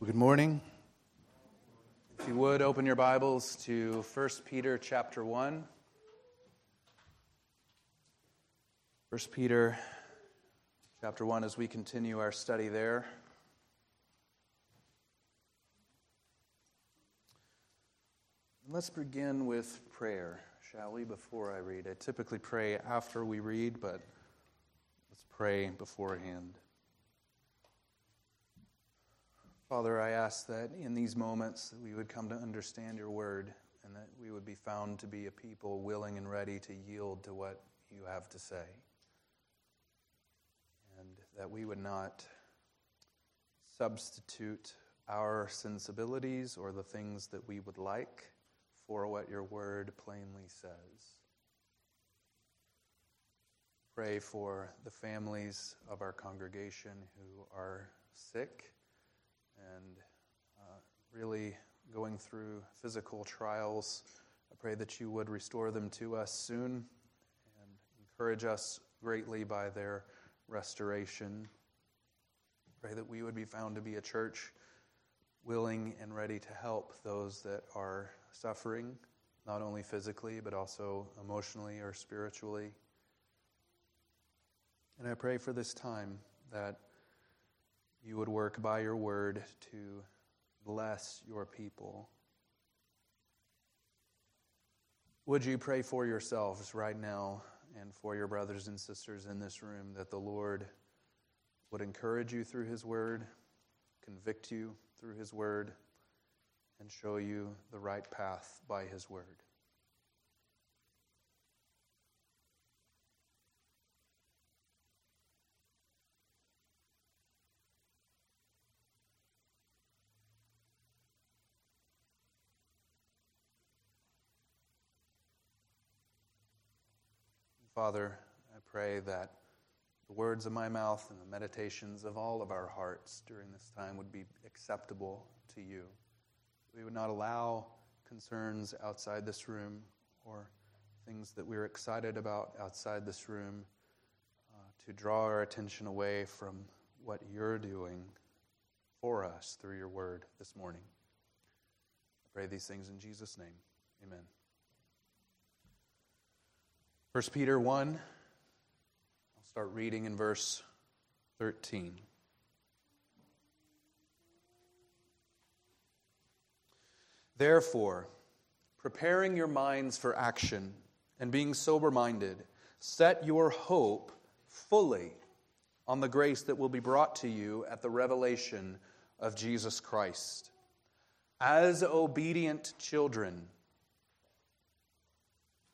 Well, good morning. If you would, open your Bibles to 1 Peter chapter 1. 1 Peter chapter 1 as we continue our study there. Let's begin with prayer, shall we, before I read. I typically pray after we read, but let's pray beforehand. Father, I ask that in these moments that we would come to understand your word and that we would be found to be a people willing and ready to yield to what you have to say. And that we would not substitute our sensibilities or the things that we would like for what your word plainly says. Pray for the families of our congregation who are sick and really going through physical trials. I pray that you would restore them to us soon and encourage us greatly by their restoration. Pray that we would be found to be a church willing and ready to help those that are suffering, not only physically, but also emotionally or spiritually. And I pray for this time that you would work by your word to bless your people. Would you pray for yourselves right now and for your brothers and sisters in this room that the Lord would encourage you through his word, convict you through his word, and show you the right path by his word. Father, I pray that the words of my mouth and the meditations of all of our hearts during this time would be acceptable to you. We would not allow concerns outside this room or things that we're excited about outside this room to draw our attention away from what you're doing for us through your word this morning. I pray these things in Jesus' name. Amen. 1 Peter 1, I'll start reading in verse 13. Therefore, preparing your minds for action and being sober-minded, set your hope fully on the grace that will be brought to you at the revelation of Jesus Christ. As obedient children,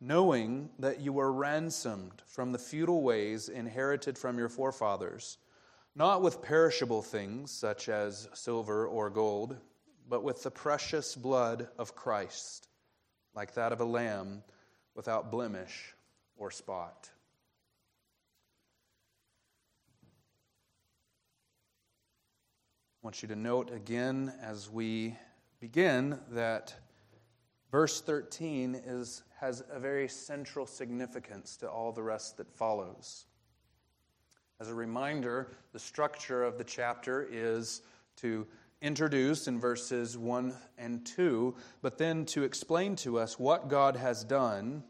knowing that you were ransomed from the futile ways inherited from your forefathers, not with perishable things such as silver or gold, but with the precious blood of Christ, like that of a lamb without blemish or spot. I want you to note again as we begin that verse 13 has a very central significance to all the rest that follows. As a reminder, the structure of the chapter is to introduce in verses 1 and 2, but then to explain to us what God has done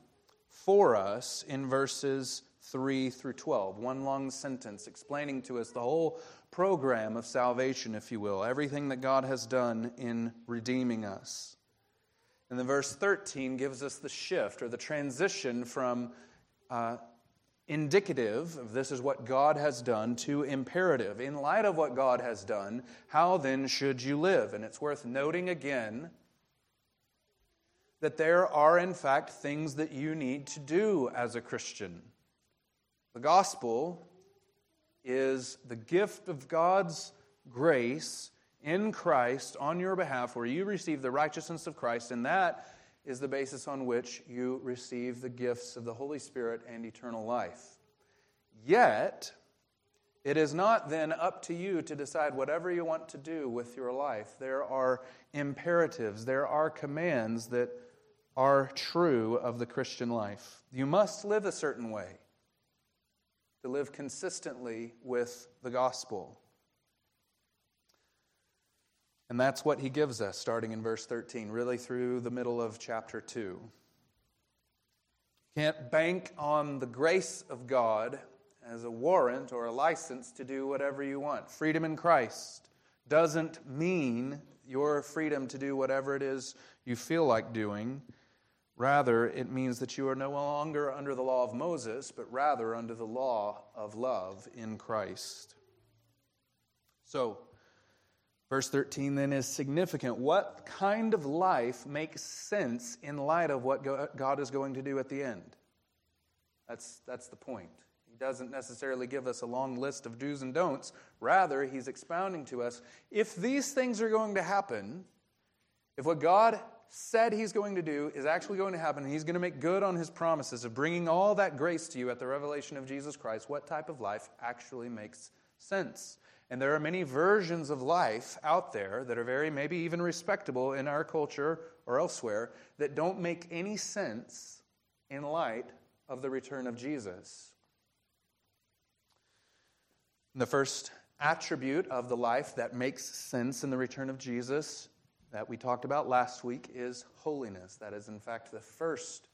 for us in verses 3 through 12. One long sentence explaining to us the whole program of salvation, if you will, everything that God has done in redeeming us. And then verse 13 gives us the shift or the transition from indicative of this is what God has done to imperative. In light of what God has done, how then should you live? And it's worth noting again that there are in fact things that you need to do as a Christian. The gospel is the gift of God's grace in Christ on your behalf, where you receive the righteousness of Christ, and that is the basis on which you receive the gifts of the Holy Spirit and eternal life. Yet, it is not then up to you to decide whatever you want to do with your life. There are imperatives, there are commands that are true of the Christian life. You must live a certain way to live consistently with the gospel. And that's what he gives us, starting in verse 13, really through the middle of chapter 2. You can't bank on the grace of God as a warrant or a license to do whatever you want. Freedom in Christ doesn't mean your freedom to do whatever it is you feel like doing. Rather, it means that you are no longer under the law of Moses, but rather under the law of love in Christ. So, verse 13 then is significant. What kind of life makes sense in light of what God is going to do at the end? That's the point. He doesn't necessarily give us a long list of do's and don'ts. Rather, he's expounding to us, if these things are going to happen, if what God said he's going to do is actually going to happen, and he's going to make good on his promises of bringing all that grace to you at the revelation of Jesus Christ, what type of life actually makes sense? And there are many versions of life out there that are very, maybe even respectable in our culture or elsewhere, that don't make any sense in light of the return of Jesus. The first attribute of the life that makes sense in the return of Jesus that we talked about last week is holiness. That is, in fact, the first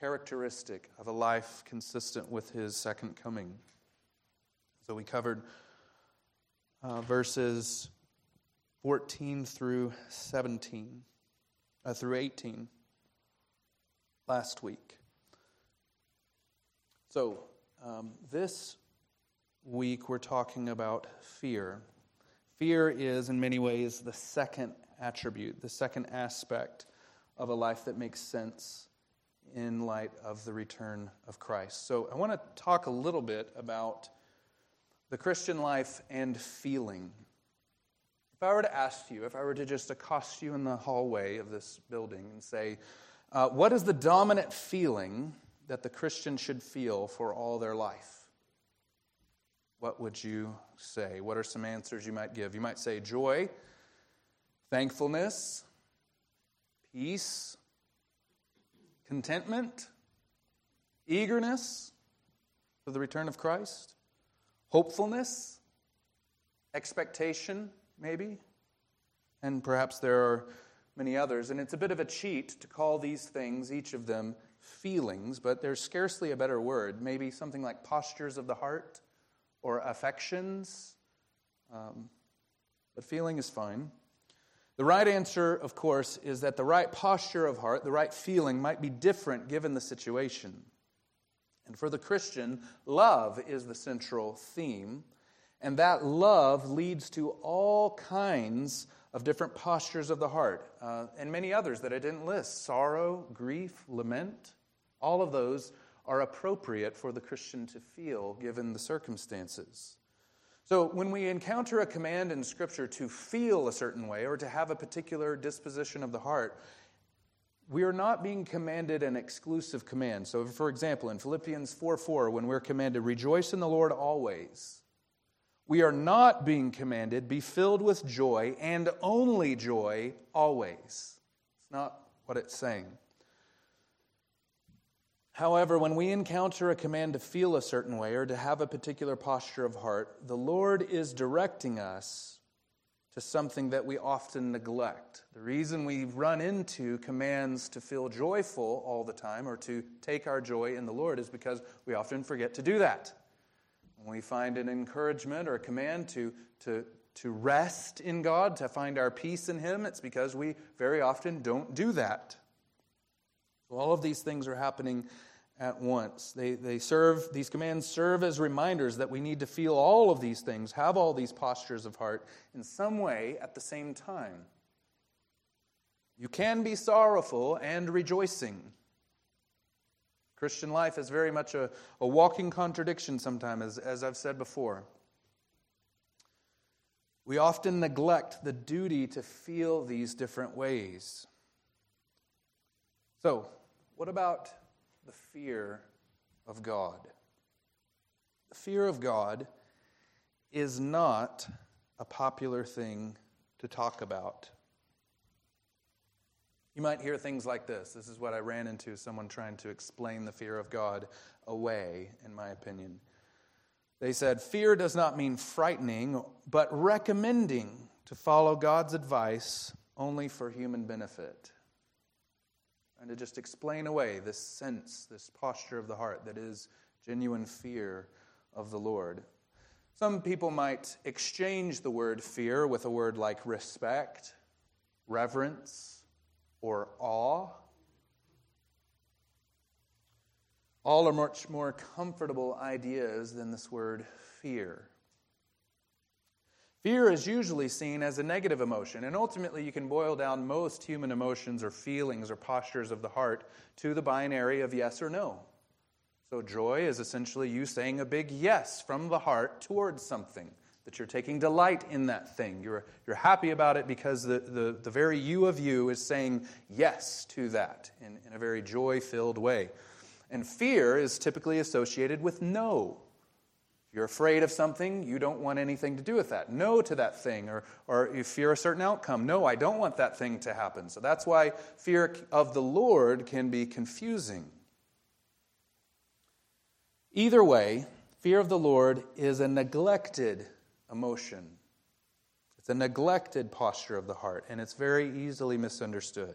characteristic of a life consistent with his second coming. So we covered verses 14 through 17, through 18 last week. So this week we're talking about fear. Fear is in many ways the second attribute, the second aspect of a life that makes sense in light of the return of Christ. So I want to talk a little bit about the Christian life and feeling. If I were to ask you, if I were to just accost you in the hallway of this building and say, what is the dominant feeling that the Christian should feel for all their life? What would you say? What are some answers you might give? You might say joy, thankfulness, peace, contentment, eagerness for the return of Christ, hopefulness, expectation, maybe, and perhaps there are many others. And it's a bit of a cheat to call these things, each of them, feelings, but there's scarcely a better word. Maybe something like postures of the heart, or affections, but feeling is fine. The right answer, of course, is that the right posture of heart, the right feeling might be different given the situation. And for the Christian, love is the central theme, and that love leads to all kinds of different postures of the heart, and many others that I didn't list. Sorrow, grief, lament, all of those are appropriate for the Christian to feel given the circumstances. So when we encounter a command in Scripture to feel a certain way or to have a particular disposition of the heart, we are not being commanded an exclusive command. So for example, in Philippians 4:4, when we're commanded, rejoice in the Lord always, we are not being commanded, be filled with joy and only joy always. It's not what it's saying. However, when we encounter a command to feel a certain way or to have a particular posture of heart, the Lord is directing us to something that we often neglect. The reason we run into commands to feel joyful all the time or to take our joy in the Lord is because we often forget to do that. When we find an encouragement or a command to rest in God, to find our peace in Him, it's because we very often don't do that. All of these things are happening at once. These commands serve as reminders that we need to feel all of these things, have all these postures of heart in some way at the same time. You can be sorrowful and rejoicing. Christian life is very much a walking contradiction sometimes, as I've said before. We often neglect the duty to feel these different ways. So, what about the fear of God? The fear of God is not a popular thing to talk about. You might hear things like this. This is what I ran into, someone trying to explain the fear of God away, in my opinion. They said, fear does not mean frightening, but recommending to follow God's advice only for human benefit. And to just explain away this sense, this posture of the heart that is genuine fear of the Lord. Some people might exchange the word fear with a word like respect, reverence, or awe. All are much more comfortable ideas than this word fear. Fear is usually seen as a negative emotion, and ultimately you can boil down most human emotions or feelings or postures of the heart to the binary of yes or no. So joy is essentially you saying a big yes from the heart towards something, that you're taking delight in that thing. You're happy about it because the very you of you is saying yes to that in a very joy-filled way. And fear is typically associated with no. If you're afraid of something, you don't want anything to do with that. No to that thing, or you fear a certain outcome. No, I don't want that thing to happen. So that's why fear of the Lord can be confusing. Either way, fear of the Lord is a neglected emotion. It's a neglected posture of the heart, and it's very easily misunderstood.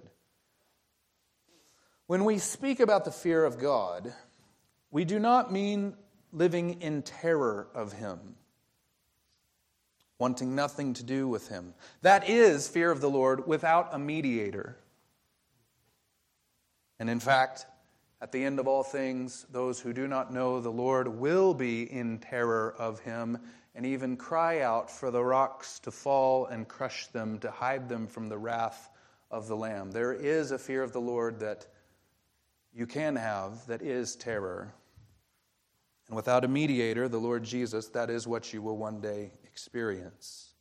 When we speak about the fear of God, we do not mean living in terror of Him, wanting nothing to do with Him. That is fear of the Lord without a mediator. And in fact, at the end of all things, those who do not know the Lord will be in terror of Him and even cry out for the rocks to fall and crush them, to hide them from the wrath of the Lamb. There is a fear of the Lord that you can have that is terror. And without a mediator, the Lord Jesus, that is what you will one day experience.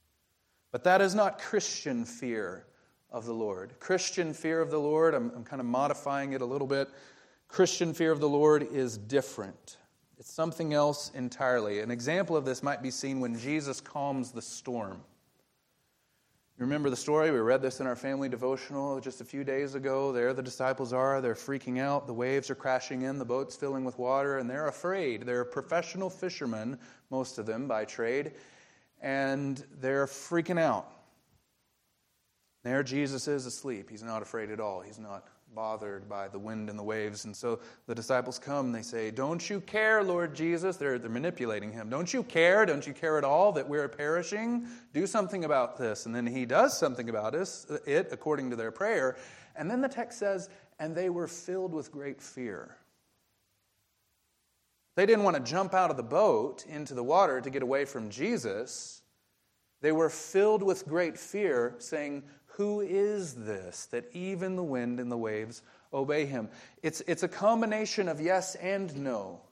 But that is not Christian fear of the Lord. Christian fear of the Lord, I'm kind of modifying it a little bit. Christian fear of the Lord is different. It's something else entirely. An example of this might be seen when Jesus calms the storm. You remember the story? We read this in our family devotional just a few days ago. There the disciples are. They're freaking out. The waves are crashing in. The boat's filling with water. And they're afraid. They're professional fishermen, most of them by trade. And they're freaking out. There Jesus is asleep. He's not afraid at all. He's not bothered by the wind and the waves. And so the disciples come. They say, "Don't you care, Lord Jesus?" They're manipulating him. "Don't you care? Don't you care at all that we're perishing? Do something about this." And then he does something about it according to their prayer. And then the text says, and they were filled with great fear. They didn't want to jump out of the boat into the water to get away from Jesus. They were filled with great fear, saying, "Who is this that even the wind and the waves obey him?" It's a combination of yes and no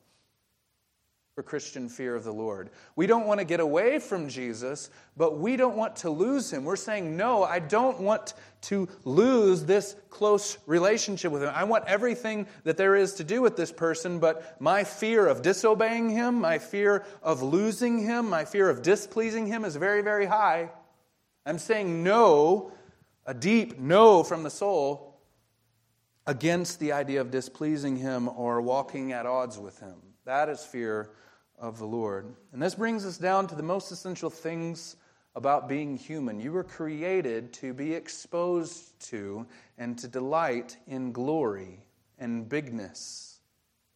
for Christian fear of the Lord. We don't want to get away from Jesus, but we don't want to lose him. We're saying, no, I don't want to lose this close relationship with him. I want everything that there is to do with this person, but my fear of disobeying him, my fear of losing him, my fear of displeasing him is very, very high. I'm saying no. A deep no from the soul against the idea of displeasing him or walking at odds with him. That is fear of the Lord. And this brings us down to the most essential things about being human. You were created to be exposed to and to delight in glory and bigness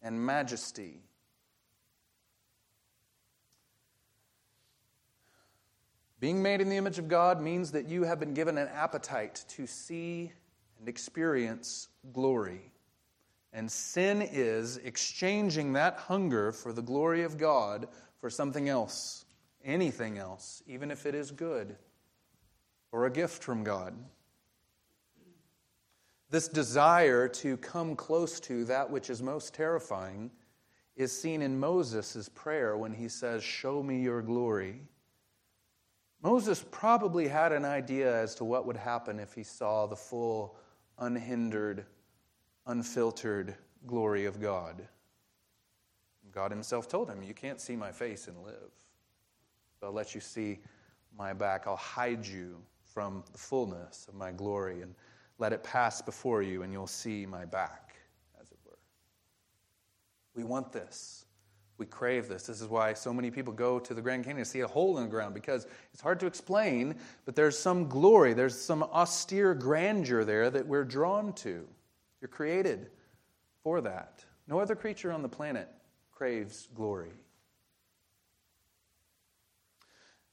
and majesty. Being made in the image of God means that you have been given an appetite to see and experience glory. And sin is exchanging that hunger for the glory of God for something else, anything else, even if it is good or a gift from God. This desire to come close to that which is most terrifying is seen in Moses' prayer when he says, "Show me your glory." Moses probably had an idea as to what would happen if he saw the full, unhindered, unfiltered glory of God. God himself told him, you can't see my face and live. So I'll let you see my back. I'll hide you from the fullness of my glory and let it pass before you, and you'll see my back, as it were. We want this. We crave this. This is why so many people go to the Grand Canyon to see a hole in the ground, because it's hard to explain, but there's some glory, there's some austere grandeur there that we're drawn to. You're created for that. No other creature on the planet craves glory.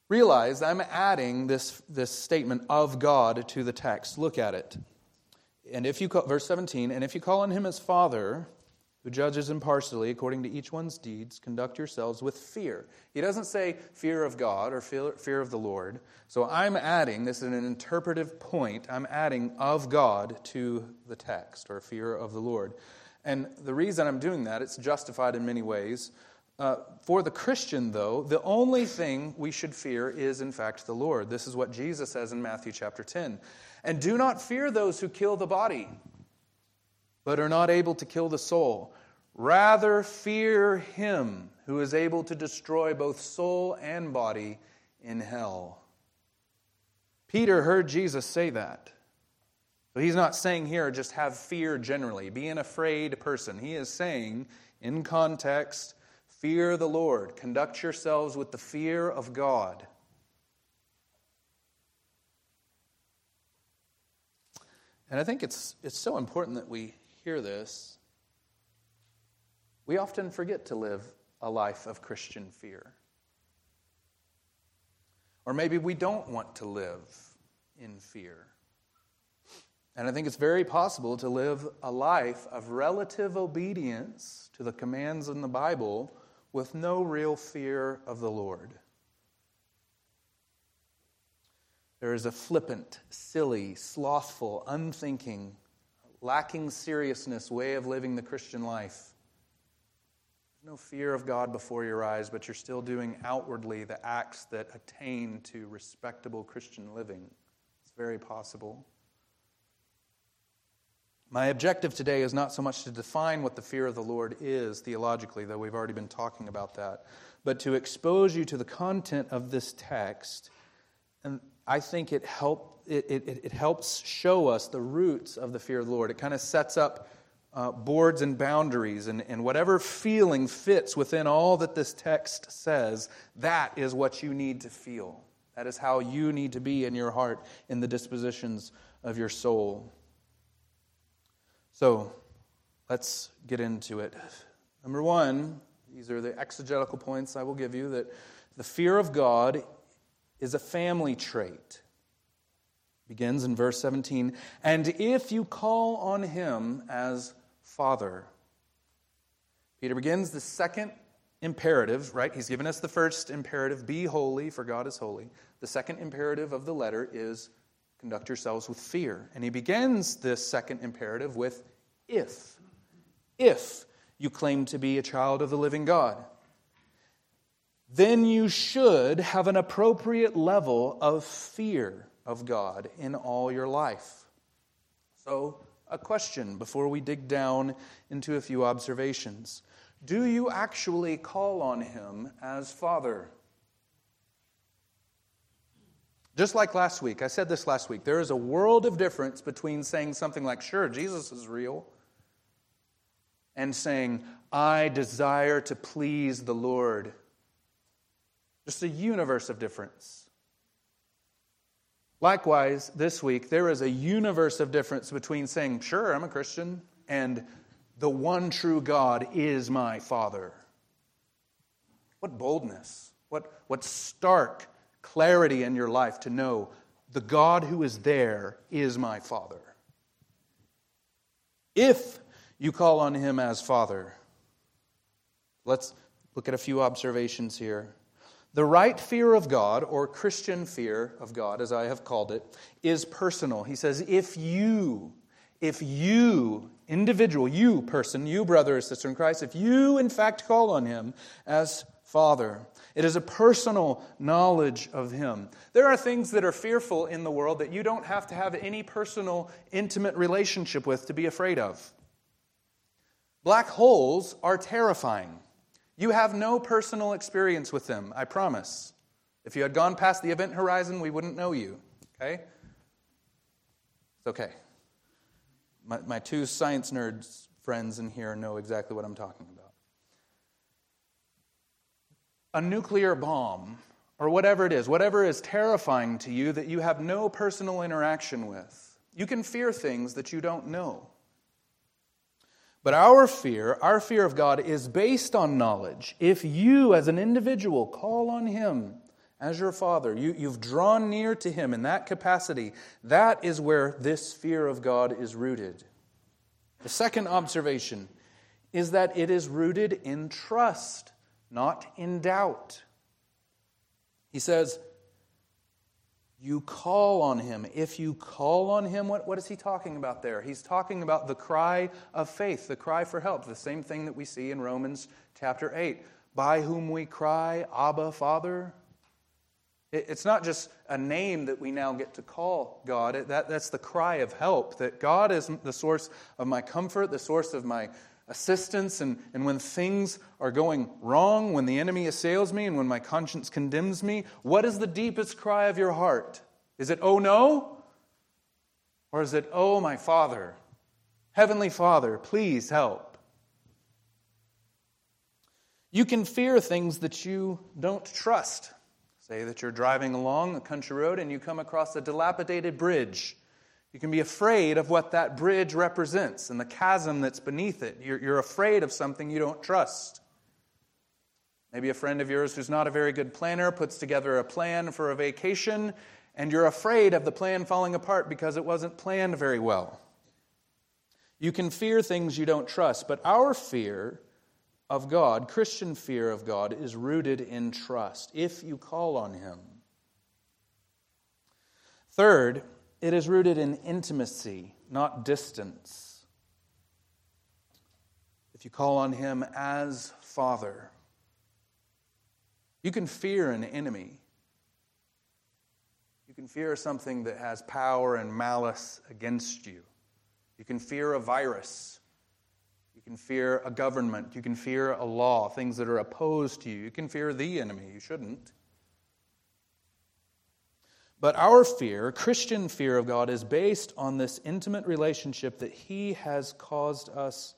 Realize I'm adding this statement of God to the text. Look at it. And if you call, verse 17, and if you call on him as Father, who judges impartially according to each one's deeds, conduct yourselves with fear. He doesn't say fear of God or fear of the Lord. So I'm adding, this is an interpretive point, I'm adding of God to the text, or fear of the Lord. And the reason I'm doing that, it's justified in many ways. For the Christian, though, the only thing we should fear is, in fact, the Lord. This is what Jesus says in Matthew chapter 10. And do not fear those who kill the body, but are not able to kill the soul. Rather fear him who is able to destroy both soul and body in hell. Peter heard Jesus say that. So he's not saying here just have fear generally, be an afraid person. He is saying, in context, fear the Lord. Conduct yourselves with the fear of God. And I think it's so important that we hear this. We often forget to live a life of Christian fear. Or maybe we don't want to live in fear. And I think it's very possible to live a life of relative obedience to the commands in the Bible with no real fear of the Lord. There is a flippant, silly, slothful, unthinking, lacking seriousness way of living the Christian life. No fear of God before your eyes, but you're still doing outwardly the acts that attain to respectable Christian living. It's very possible. My objective today is not so much to define what the fear of the Lord is theologically, though we've already been talking about that, but to expose you to the content of this text. And I think it helps show us the roots of the fear of the Lord. It kind of sets up boards and boundaries, and whatever feeling fits within all that this text says, that is what you need to feel. That is how you need to be in your heart, in the dispositions of your soul. So, let's get into it. Number one, these are the exegetical points I will give you, that the fear of God is a family trait. It begins in verse 17, and if you call on him as Father. Peter begins the second imperative, right? He's given us the first imperative, be holy, for God is holy. The second imperative of the letter is conduct yourselves with fear. And he begins this second imperative with if. If you claim to be a child of the living God, then you should have an appropriate level of fear of God in all your life. So, a question before we dig down into a few observations. Do you actually call on him as Father? Just like last week, I said this last week, there is a world of difference between saying something like, sure, Jesus is real, and saying, I desire to please the Lord. Just a universe of difference. Likewise, this week, there is a universe of difference between saying, sure, I'm a Christian, and the one true God is my Father. What boldness, what stark clarity in your life to know the God who is there is my Father. If you call on him as Father. Let's look at a few observations here. The right fear of God, or Christian fear of God, as I have called it, is personal. He says, if you, individual, you person, you brother or sister in Christ, if you in fact call on him as Father. It is a personal knowledge of Him. There are things that are fearful in the world that you don't have to have any personal, intimate relationship with to be afraid of. Black holes are terrifying. You have no personal experience with them, I promise. If you had gone past the event horizon, we wouldn't know you. Okay? It's okay. My two science nerds friends in here know exactly what I'm talking about. A nuclear bomb, or whatever is terrifying to you that you have no personal interaction with. You can fear things that you don't know. But our fear of God is based on knowledge. If you, as an individual, call on Him as your Father, you've drawn near to Him in that capacity, that is where this fear of God is rooted. The second observation is that it is rooted in trust, not in doubt. He says, you call on Him. If you call on Him, what is He talking about there? He's talking about the cry of faith, the cry for help, the same thing that we see in Romans chapter 8. By whom we cry, Abba, Father. It's not just a name that we now get to call God. That's the cry of help, that God is the source of my comfort, the source of my assistance, and when things are going wrong, when the enemy assails me, and when my conscience condemns me, what is the deepest cry of your heart? Is it, oh no? Or is it, oh my Father, Heavenly Father, please help? You can fear things that you don't trust. Say that you're driving along a country road and you come across a dilapidated bridge. You can be afraid of what that bridge represents and the chasm that's beneath it. You're afraid of something you don't trust. Maybe a friend of yours who's not a very good planner puts together a plan for a vacation, and you're afraid of the plan falling apart because it wasn't planned very well. You can fear things you don't trust, but our fear of God, Christian fear of God, is rooted in trust, if you call on Him. Third, it is rooted in intimacy, not distance. If you call on Him as Father, you can fear an enemy. You can fear something that has power and malice against you. You can fear a virus. You can fear a government. You can fear a law, things that are opposed to you. You can fear the enemy. You shouldn't. But our fear, Christian fear of God, is based on this intimate relationship that He has caused us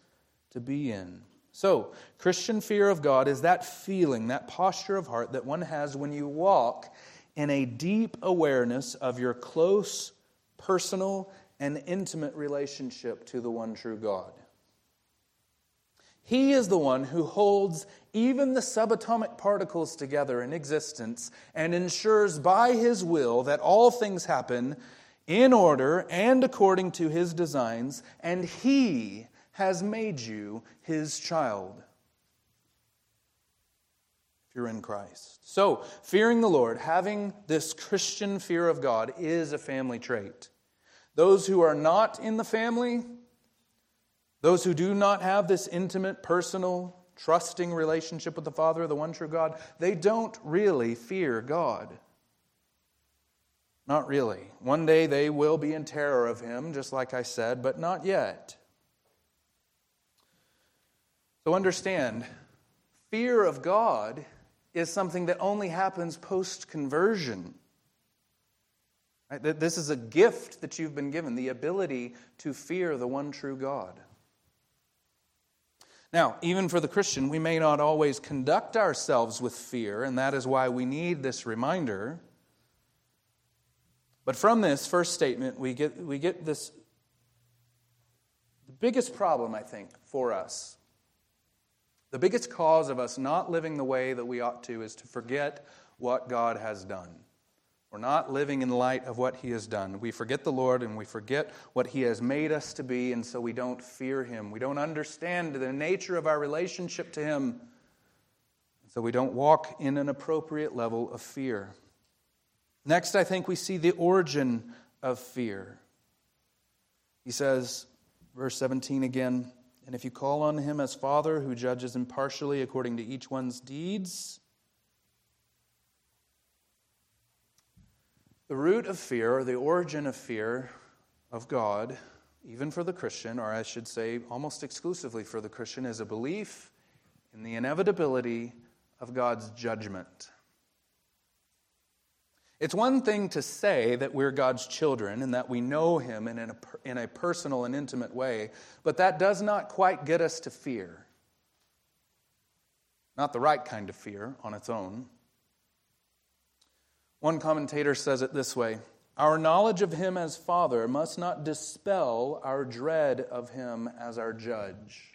to be in. So, Christian fear of God is that feeling, that posture of heart that one has when you walk in a deep awareness of your close, personal, and intimate relationship to the one true God. He is the one who holds even the subatomic particles together in existence and ensures by His will that all things happen in order and according to His designs, and He has made you His child, if you're in Christ. So, fearing the Lord, having this Christian fear of God, is a family trait. Those who are not in the family, those who do not have this intimate, personal, trusting relationship with the Father, the one true God, they don't really fear God. Not really. One day they will be in terror of Him, just like I said, but not yet. So understand, fear of God is something that only happens post-conversion. Right? This is a gift that you've been given, the ability to fear the one true God. Now, even for the Christian, we may not always conduct ourselves with fear, and that is why we need this reminder. But from this first statement, we get this, the biggest problem, I think, for us. The biggest cause of us not living the way that we ought to is to forget what God has done. We're not living in light of what He has done. We forget the Lord and we forget what He has made us to be, and so we don't fear Him. We don't understand the nature of our relationship to Him, and so we don't walk in an appropriate level of fear. Next, I think we see the origin of fear. He says, verse 17 again, and if you call on Him as Father who judges impartially according to each one's deeds, The root of fear, or the origin of fear of God, even for the Christian, or I should say almost exclusively for the Christian, is a belief in the inevitability of God's judgment. It's one thing to say that we're God's children and that we know Him in a personal and intimate way, but that does not quite get us to fear. Not the right kind of fear on its own. One commentator says it this way: our knowledge of Him as Father must not dispel our dread of Him as our judge.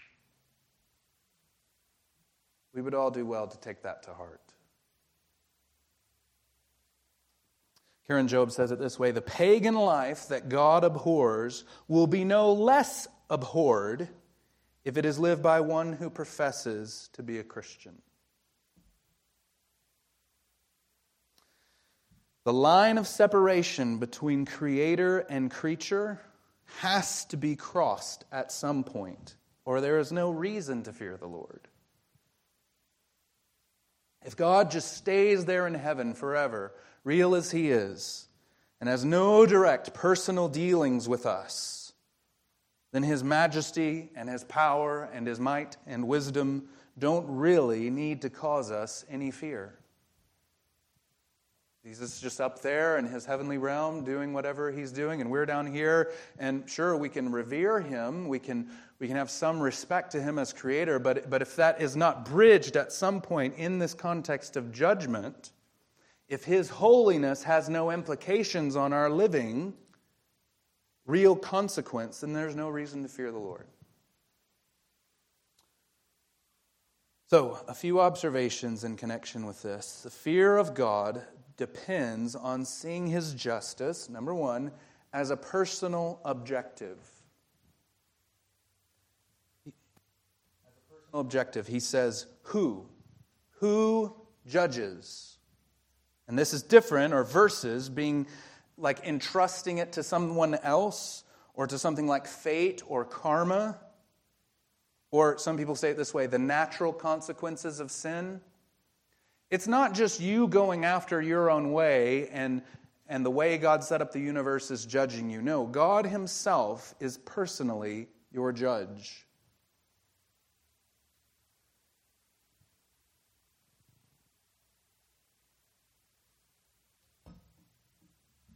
We would all do well to take that to heart. Karen Job says it this way: the pagan life that God abhors will be no less abhorred if it is lived by one who professes to be a Christian. The line of separation between creator and creature has to be crossed at some point, or there is no reason to fear the Lord. If God just stays there in heaven forever, real as He is, and has no direct personal dealings with us, then His majesty and His power and His might and wisdom don't really need to cause us any fear. He's just up there in His heavenly realm doing whatever He's doing, and we're down here, and sure, we can revere Him, we can have some respect to Him as Creator, but if that is not bridged at some point in this context of judgment, if His holiness has no implications on our living, real consequence, then there's no reason to fear the Lord. So, a few observations in connection with this. The fear of God depends on seeing His justice, number one, as a personal objective. As a personal objective, He says, who? Who judges? And this is different, or versus being like entrusting it to someone else, or to something like fate or karma, or some people say it this way, the natural consequences of sin. It's not just you going after your own way and the way God set up the universe is judging you. No, God Himself is personally your judge.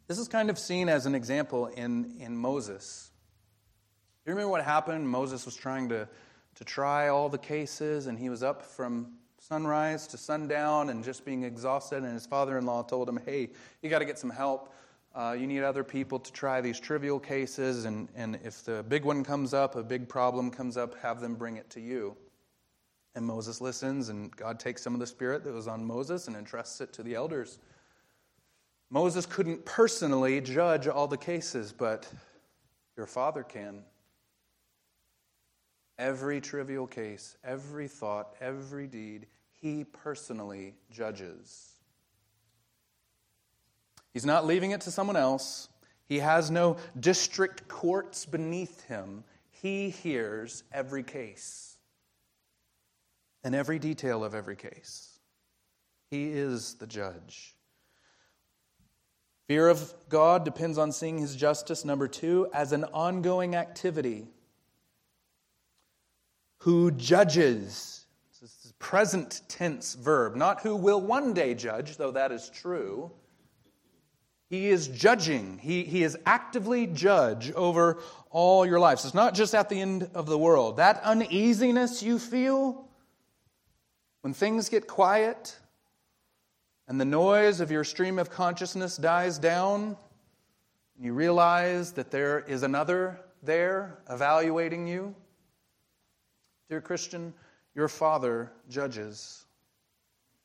This is kind of seen as an example in Moses. Do you remember what happened? Moses was trying to try all the cases, and he was up from sunrise to sundown and just being exhausted, and his father-in-law told him, hey, you got to get some help. You need other people to try these trivial cases, and if the big one comes up, a big problem comes up, have them bring it to you. And Moses listens, and God takes some of the spirit that was on Moses and entrusts it to the elders. Moses couldn't personally judge all the cases, but your Father can. Every trivial case, every thought, every deed, He personally judges. He's not leaving it to someone else. He has no district courts beneath Him. He hears every case and every detail of every case. He is the judge. Fear of God depends on seeing His justice, number two, as an ongoing activity. Who judges? This is a present tense verb, not who will one day judge, though that is true. He is judging. He is actively judge over all your lives. So it's not just at the end of the world. That uneasiness you feel when things get quiet and the noise of your stream of consciousness dies down, and you realize that there is another there evaluating you. Dear Christian, your Father judges.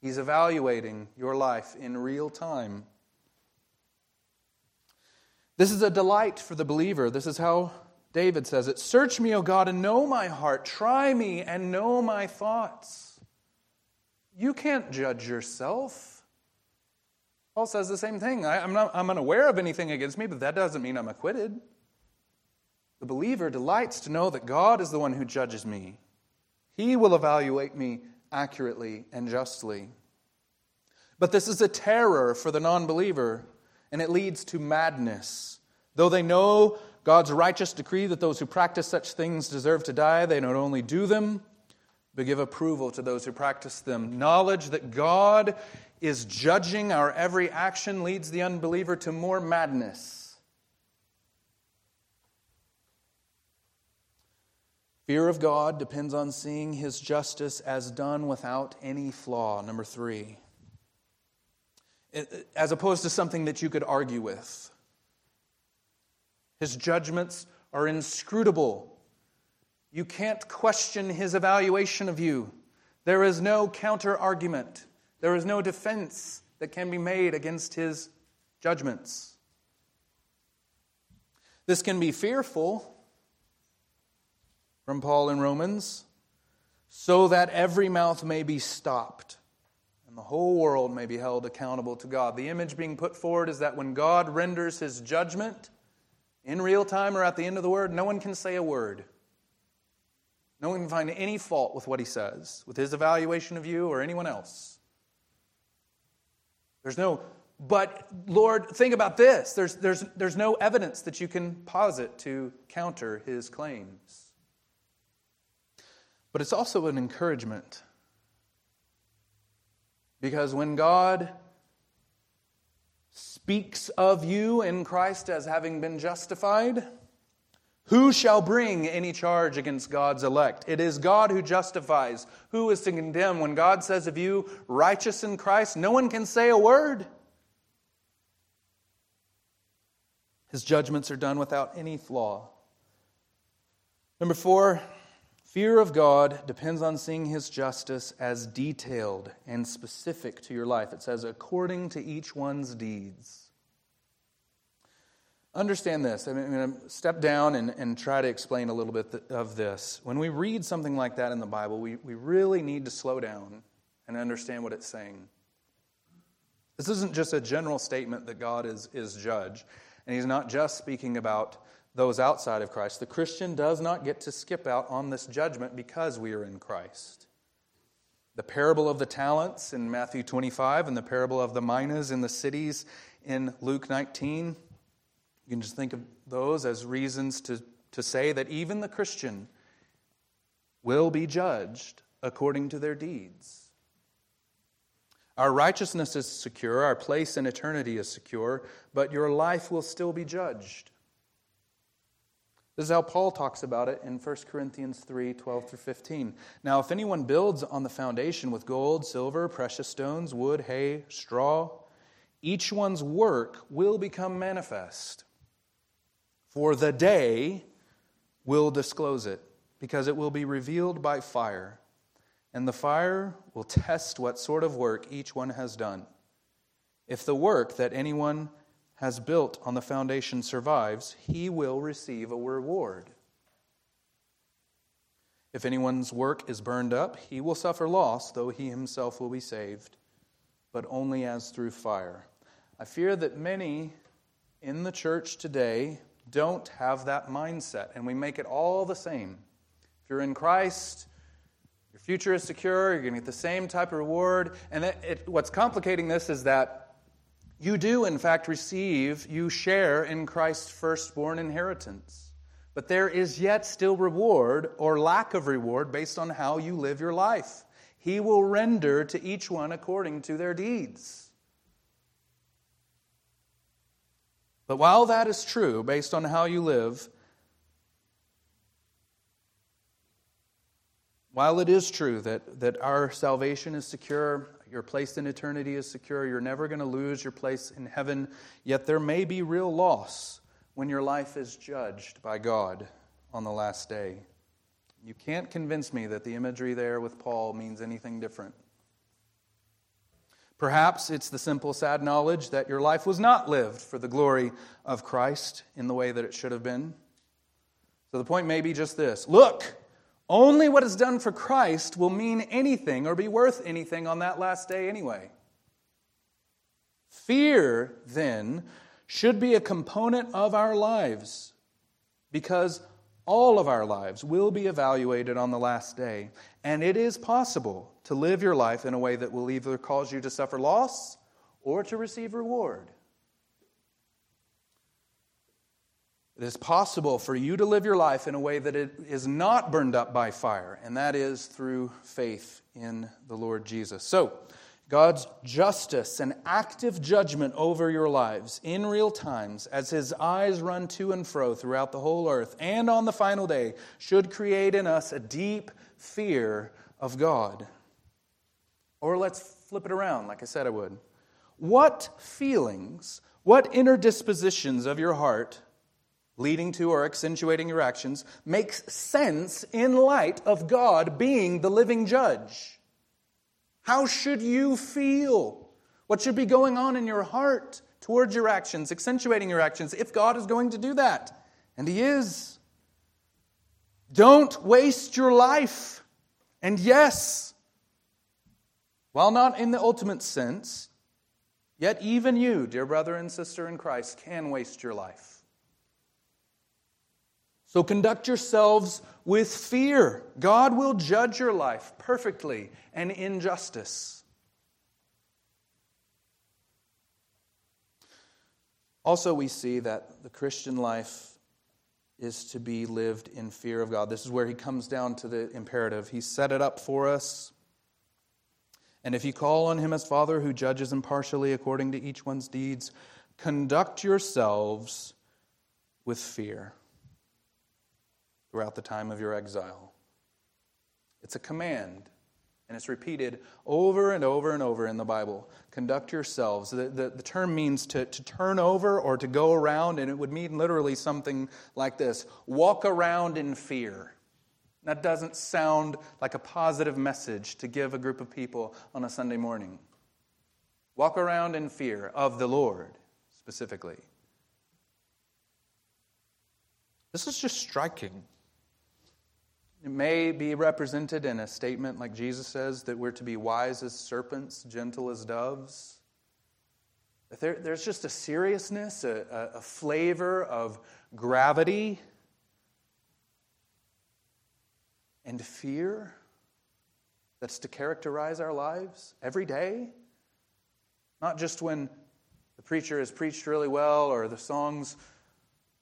He's evaluating your life in real time. This is a delight for the believer. This is how David says it. Search me, O God, and know my heart. Try me and know my thoughts. You can't judge yourself. Paul says the same thing. I'm unaware of anything against me, but that doesn't mean I'm acquitted. The believer delights to know that God is the one who judges me. He will evaluate me accurately and justly. But this is a terror for the non-believer. and it leads to madness. Though they know God's righteous decree that those who practice such things deserve to die, they not only do them, but give approval to those who practice them. Knowledge that God is judging our every action leads the unbeliever to more madness. Fear of God depends on seeing His justice as done without any flaw. Number three, as opposed to something that you could argue with. His judgments are inscrutable. You can't question His evaluation of you. There is no counter-argument. There is no defense that can be made against His judgments. This can be fearful, from Paul in Romans, so that every mouth may be stopped and the whole world may be held accountable to God. The image being put forward is that when God renders His judgment in real time or at the end of the word, no one can say a word. No one can find any fault with what He says, with His evaluation of you or anyone else. There's no, but Lord, think about this. There's no evidence that you can posit to counter His claims. But it's also an encouragement. Because when God speaks of you in Christ as having been justified, who shall bring any charge against God's elect? It is God who justifies. Who is to condemn? When God says of you, righteous in Christ, no one can say a word. His judgments are done without any flaw. Number four, fear of God depends on seeing His justice as detailed and specific to your life. It says, according to each one's deeds. Understand this. I'm going to step down and try to explain a little bit of this. When we read something like that in the Bible, we really need to slow down and understand what it's saying. This isn't just a general statement that God is judge, and He's not just speaking about those outside of Christ. The Christian does not get to skip out on this judgment because we are in Christ. The parable of the talents in Matthew 25 and the parable of the minas in the cities in Luke 19... you can just think of those as reasons to say that even the Christian will be judged according to their deeds. Our righteousness is secure, our place in eternity is secure, but your life will still be judged. This is how Paul talks about it in 1 Corinthians 3, 12 through 15. Now, if anyone builds on the foundation with gold, silver, precious stones, wood, hay, straw, each one's work will become manifest. For the day will disclose it, because it will be revealed by fire, and the fire will test what sort of work each one has done. If the work that anyone has built on the foundation survives, he will receive a reward. If anyone's work is burned up, he will suffer loss, though he himself will be saved, but only as through fire. I fear that many in the church today don't have that mindset, and we make it all the same. If you're in Christ, your future is secure, you're going to get the same type of reward. And what's complicating this is that you do, in fact, share in Christ's firstborn inheritance. But there is yet still reward or lack of reward based on how you live your life. He will render to each one according to their deeds. But while that is true, based on how you live, while it is true that our salvation is secure, your place in eternity is secure, you're never going to lose your place in heaven, yet there may be real loss when your life is judged by God on the last day. You can't convince me that the imagery there with Paul means anything different. Perhaps it's the simple, sad knowledge that your life was not lived for the glory of Christ in the way that it should have been. So the point may be just this. Look, only what is done for Christ will mean anything or be worth anything on that last day anyway. Fear, then, should be a component of our lives because all of our lives will be evaluated on the last day. And it is possible to live your life in a way that will either cause you to suffer loss or to receive reward. It is possible for you to live your life in a way that it is not burned up by fire, and that is through faith in the Lord Jesus. So, God's justice and active judgment over your lives in real times as His eyes run to and fro throughout the whole earth and on the final day should create in us a deep fear of God. Or let's flip it around like I said I would. What feelings, what inner dispositions of your heart leading to or accentuating your actions makes sense in light of God being the living judge? How should you feel? What should be going on in your heart towards your actions, accentuating your actions, if God is going to do that? And He is. Don't waste your life. And yes, while not in the ultimate sense, yet even you, dear brother and sister in Christ, can waste your life. So conduct yourselves with fear. God will judge your life perfectly and in justice. Also, we see that the Christian life is to be lived in fear of God. This is where he comes down to the imperative. He set it up for us. And if you call on him as Father who judges impartially according to each one's deeds, conduct yourselves with fear throughout the time of your exile. It's a command, and it's repeated over and over and over in the Bible. Conduct yourselves. The term means to turn over or to go around, and it would mean literally something like this. Walk around in fear. That doesn't sound like a positive message to give a group of people on a Sunday morning. Walk around in fear of the Lord, specifically. This is just striking. It may be represented in a statement like Jesus says that we're to be wise as serpents, gentle as doves. There's just a seriousness, a flavor of gravity and fear that's to characterize our lives every day. Not just when the preacher has preached really well or the songs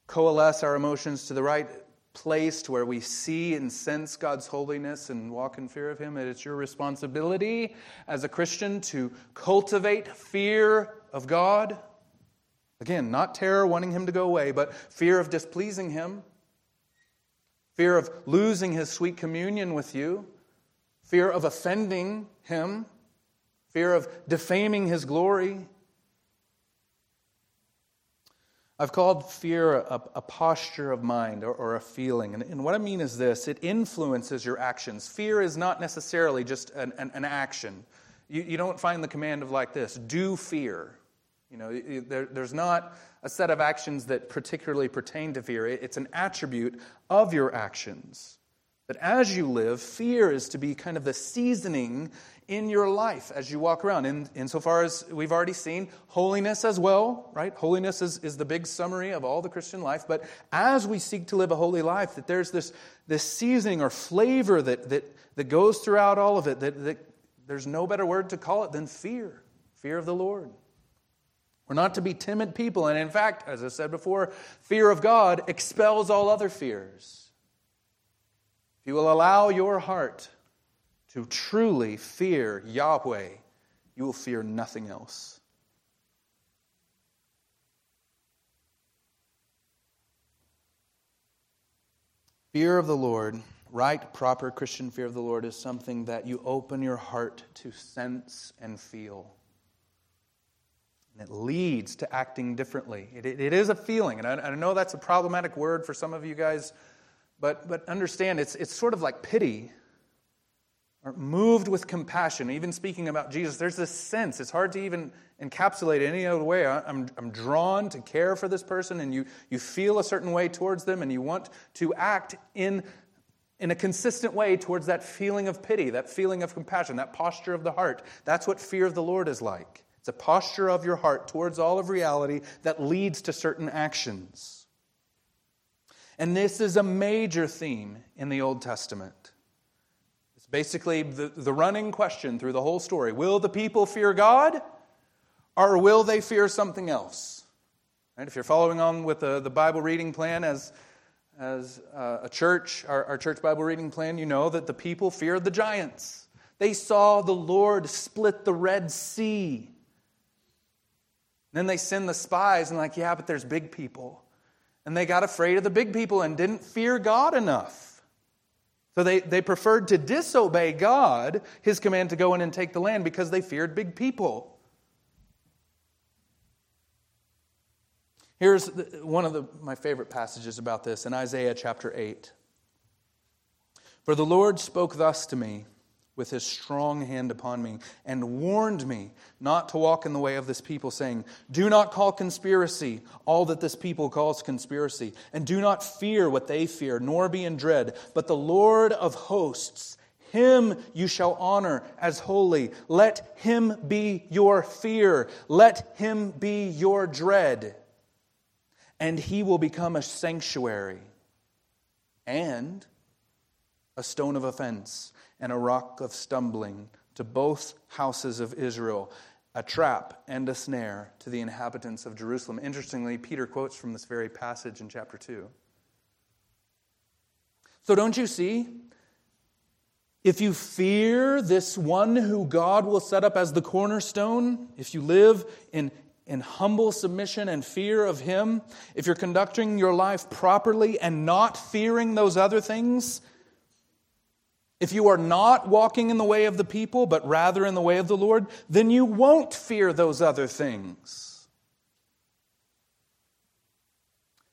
coalesce our emotions to the right place to where we see and sense God's holiness and walk in fear of Him. And it's your responsibility as a Christian to cultivate fear of God. Again, not terror, wanting Him to go away, but fear of displeasing Him, fear of losing His sweet communion with you, fear of offending Him, fear of defaming His glory. I've called fear a posture of mind or a feeling. And what I mean is this. It influences your actions. Fear is not necessarily just an action. You don't find the command of like this, do fear. You know, there's not a set of actions that particularly pertain to fear. It's an attribute of your actions. That as you live, fear is to be kind of the seasoning in your life as you walk around. And insofar as we've already seen, holiness as well, right? Holiness is the big summary of all the Christian life. But as we seek to live a holy life, that there's this seasoning or flavor that goes throughout all of it, that there's no better word to call it than fear. Fear of the Lord. We're not to be timid people. And in fact, as I said before, fear of God expels all other fears. If you will allow your heart to truly fear Yahweh, you will fear nothing else. Fear of the Lord, right, proper Christian fear of the Lord is something that you open your heart to sense and feel. It leads to acting differently. It is a feeling, and I know that's a problematic word for some of you guys. But understand, it's sort of like pity, or moved with compassion. Even speaking about Jesus, there's this sense. It's hard to even encapsulate any other way. I'm drawn to care for this person, and you feel a certain way towards them, and you want to act in a consistent way towards that feeling of pity, that feeling of compassion, that posture of the heart. That's what fear of the Lord is like. It's a posture of your heart towards all of reality that leads to certain actions. And this is a major theme in the Old Testament. It's basically the running question through the whole story. Will the people fear God, or will they fear something else? Right? If you're following on with the Bible reading plan as a church, our church Bible reading plan, you know that the people feared the giants. They saw the Lord split the Red Sea. Then they send the spies and like, yeah, but there's big people. And they got afraid of the big people and didn't fear God enough. So they preferred to disobey God, His command to go in and take the land, because they feared big people. Here's one of my favorite passages about this in Isaiah chapter 8. For the Lord spoke thus to me with His strong hand upon me, and warned me not to walk in the way of this people, saying, do not call conspiracy all that this people calls conspiracy, and do not fear what they fear, nor be in dread. But the Lord of hosts, Him you shall honor as holy. Let Him be your fear. Let Him be your dread. And He will become a sanctuary and a stone of offense, and a rock of stumbling to both houses of Israel, a trap and a snare to the inhabitants of Jerusalem. Interestingly, Peter quotes from this very passage in chapter 2. So don't you see? If you fear this one who God will set up as the cornerstone, if you live in humble submission and fear of Him, if you're conducting your life properly and not fearing those other things, if you are not walking in the way of the people, but rather in the way of the Lord, then you won't fear those other things.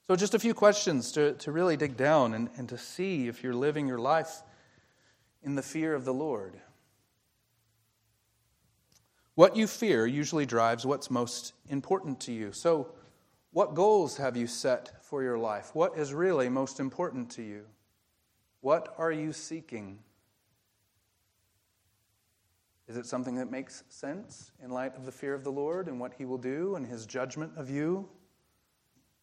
So just a few questions to really dig down and to see if you're living your life in the fear of the Lord. What you fear usually drives what's most important to you. So what goals have you set for your life? What is really most important to you? What are you seeking? Is it something that makes sense in light of the fear of the Lord and what He will do and His judgment of you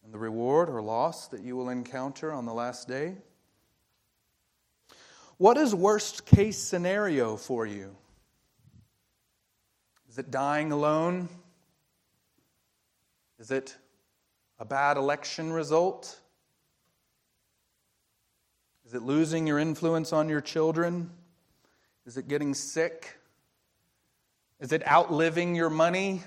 and the reward or loss that you will encounter on the last day? What is worst case scenario for you? Is it dying alone? Is it a bad election result? Is it losing your influence on your children? Is it getting sick? Is it outliving your money?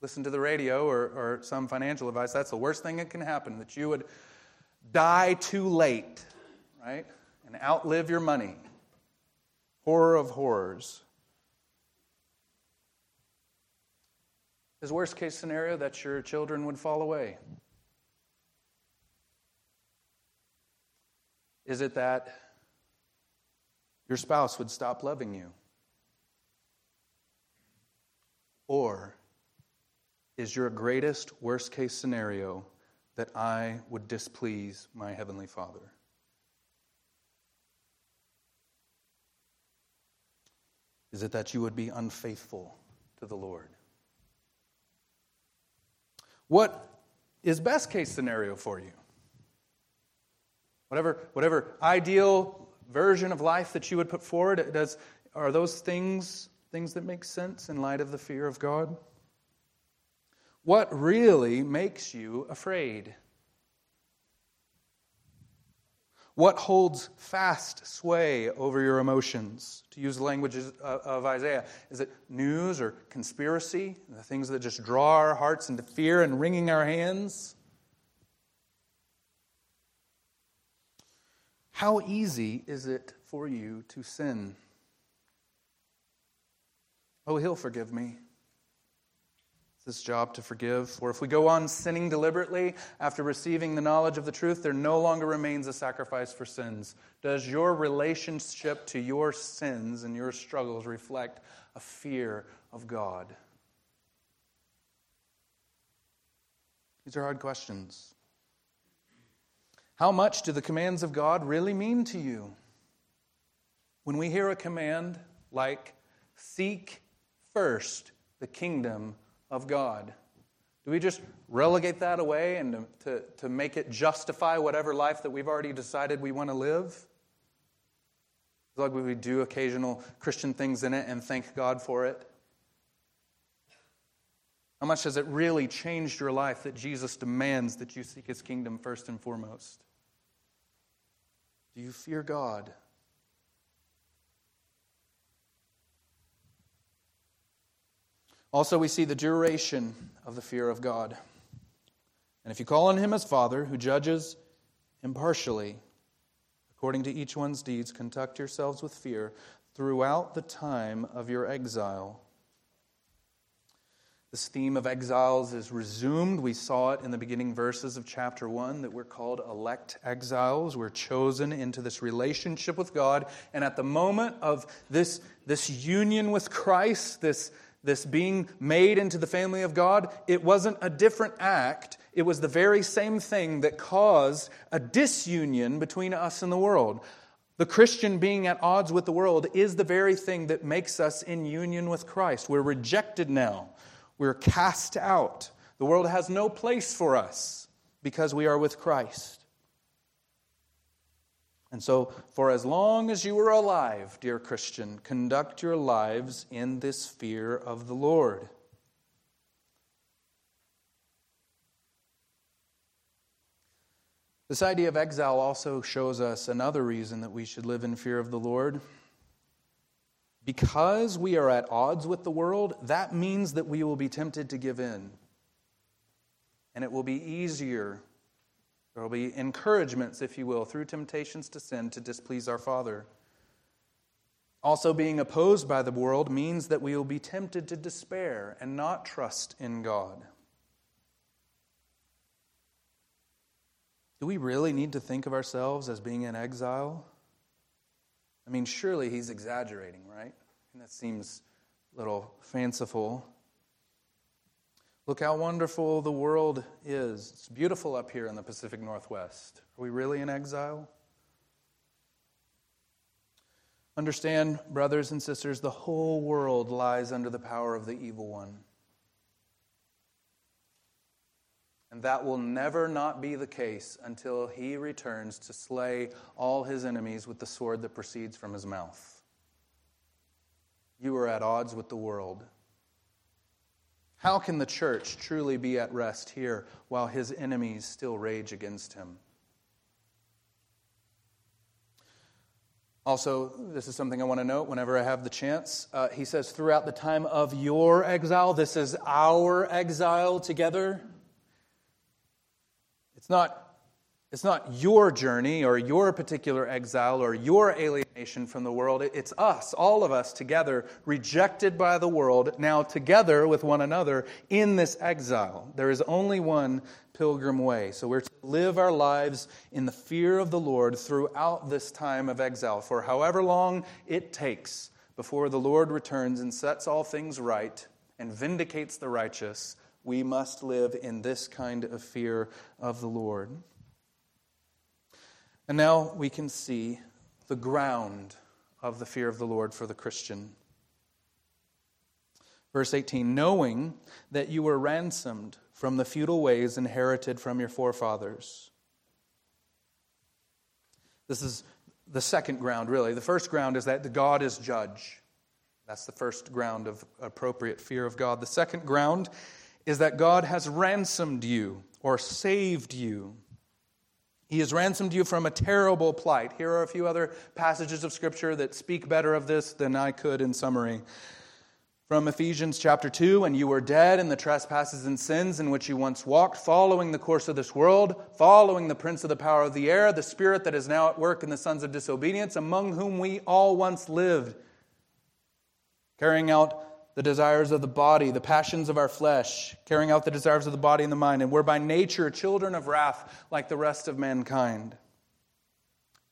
Listen to the radio or some financial advice. That's the worst thing that can happen, that you would die too late, right? And outlive your money. Horror of horrors. Is worst case scenario that your children would fall away? Is it that your spouse would stop loving you? Or is your greatest worst-case scenario that I would displease my Heavenly Father? Is it that you would be unfaithful to the Lord? What is best-case scenario for you? Whatever ideal version of life that you would put forward, are those things that make sense in light of the fear of God? What really makes you afraid? What holds fast sway over your emotions? To use the language of Isaiah, is it news or conspiracy? The things that just draw our hearts into fear and wringing our hands? How easy is it for you to sin? Oh, He'll forgive me. It's His job to forgive. Or if we go on sinning deliberately after receiving the knowledge of the truth, there no longer remains a sacrifice for sins. Does your relationship to your sins and your struggles reflect a fear of God? These are hard questions. How much do the commands of God really mean to you? When we hear a command like, seek first the kingdom of God, do we just relegate that away and to make it justify whatever life that we've already decided we want to live? It's like we do occasional Christian things in it and thank God for it. How much has it really changed your life that Jesus demands that you seek His kingdom first and foremost? Do you fear God? Also, we see the duration of the fear of God. And if you call on Him as Father, who judges impartially, according to each one's deeds, conduct yourselves with fear throughout the time of your exile. This theme of exiles is resumed. We saw it in the beginning verses of chapter 1 that we're called elect exiles. We're chosen into this relationship with God. And at the moment of this union with Christ, this being made into the family of God, it wasn't a different act. It was the very same thing that caused a disunion between us and the world. The Christian being at odds with the world is the very thing that makes us in union with Christ. We're rejected now. We're cast out. The world has no place for us because we are with Christ. And so, for as long as you are alive, dear Christian, conduct your lives in this fear of the Lord. This idea of exile also shows us another reason that we should live in fear of the Lord. Because we are at odds with the world, that means that we will be tempted to give in. And it will be easier. There will be encouragements, if you will, through temptations to sin to displease our Father. Also, being opposed by the world means that we will be tempted to despair and not trust in God. Do we really need to think of ourselves as being in exile? I mean, surely he's exaggerating, right? And that seems a little fanciful. Look how wonderful the world is. It's beautiful up here in the Pacific Northwest. Are we really in exile? Understand, brothers and sisters, the whole world lies under the power of the evil one. And that will never not be the case until he returns to slay all his enemies with the sword that proceeds from his mouth. You are at odds with the world. How can the church truly be at rest here while his enemies still rage against him? Also, this is something I want to note whenever I have the chance. He says, throughout the time of your exile, this is our exile together. It's not your journey or your particular exile or your alienation from the world. It's us, all of us together, rejected by the world, now together with one another in this exile. There is only one pilgrim way. So we're to live our lives in the fear of the Lord throughout this time of exile, for however long it takes before the Lord returns and sets all things right and vindicates the righteous. We must live in this kind of fear of the Lord. And now we can see the ground of the fear of the Lord for the Christian. Verse 18, knowing that you were ransomed from the futile ways inherited from your forefathers. This is the second ground, really. The first ground is that God is judge. That's the first ground of appropriate fear of God. The second ground is that God has ransomed you or saved you. He has ransomed you from a terrible plight. Here are a few other passages of Scripture that speak better of this than I could in summary. From Ephesians chapter 2, and you were dead in the trespasses and sins in which you once walked, following the course of this world, following the prince of the power of the air, the spirit that is now at work in the sons of disobedience, among whom we all once lived, carrying out the desires of the body, the passions of our flesh, carrying out the desires of the body and the mind, and we're by nature children of wrath like the rest of mankind.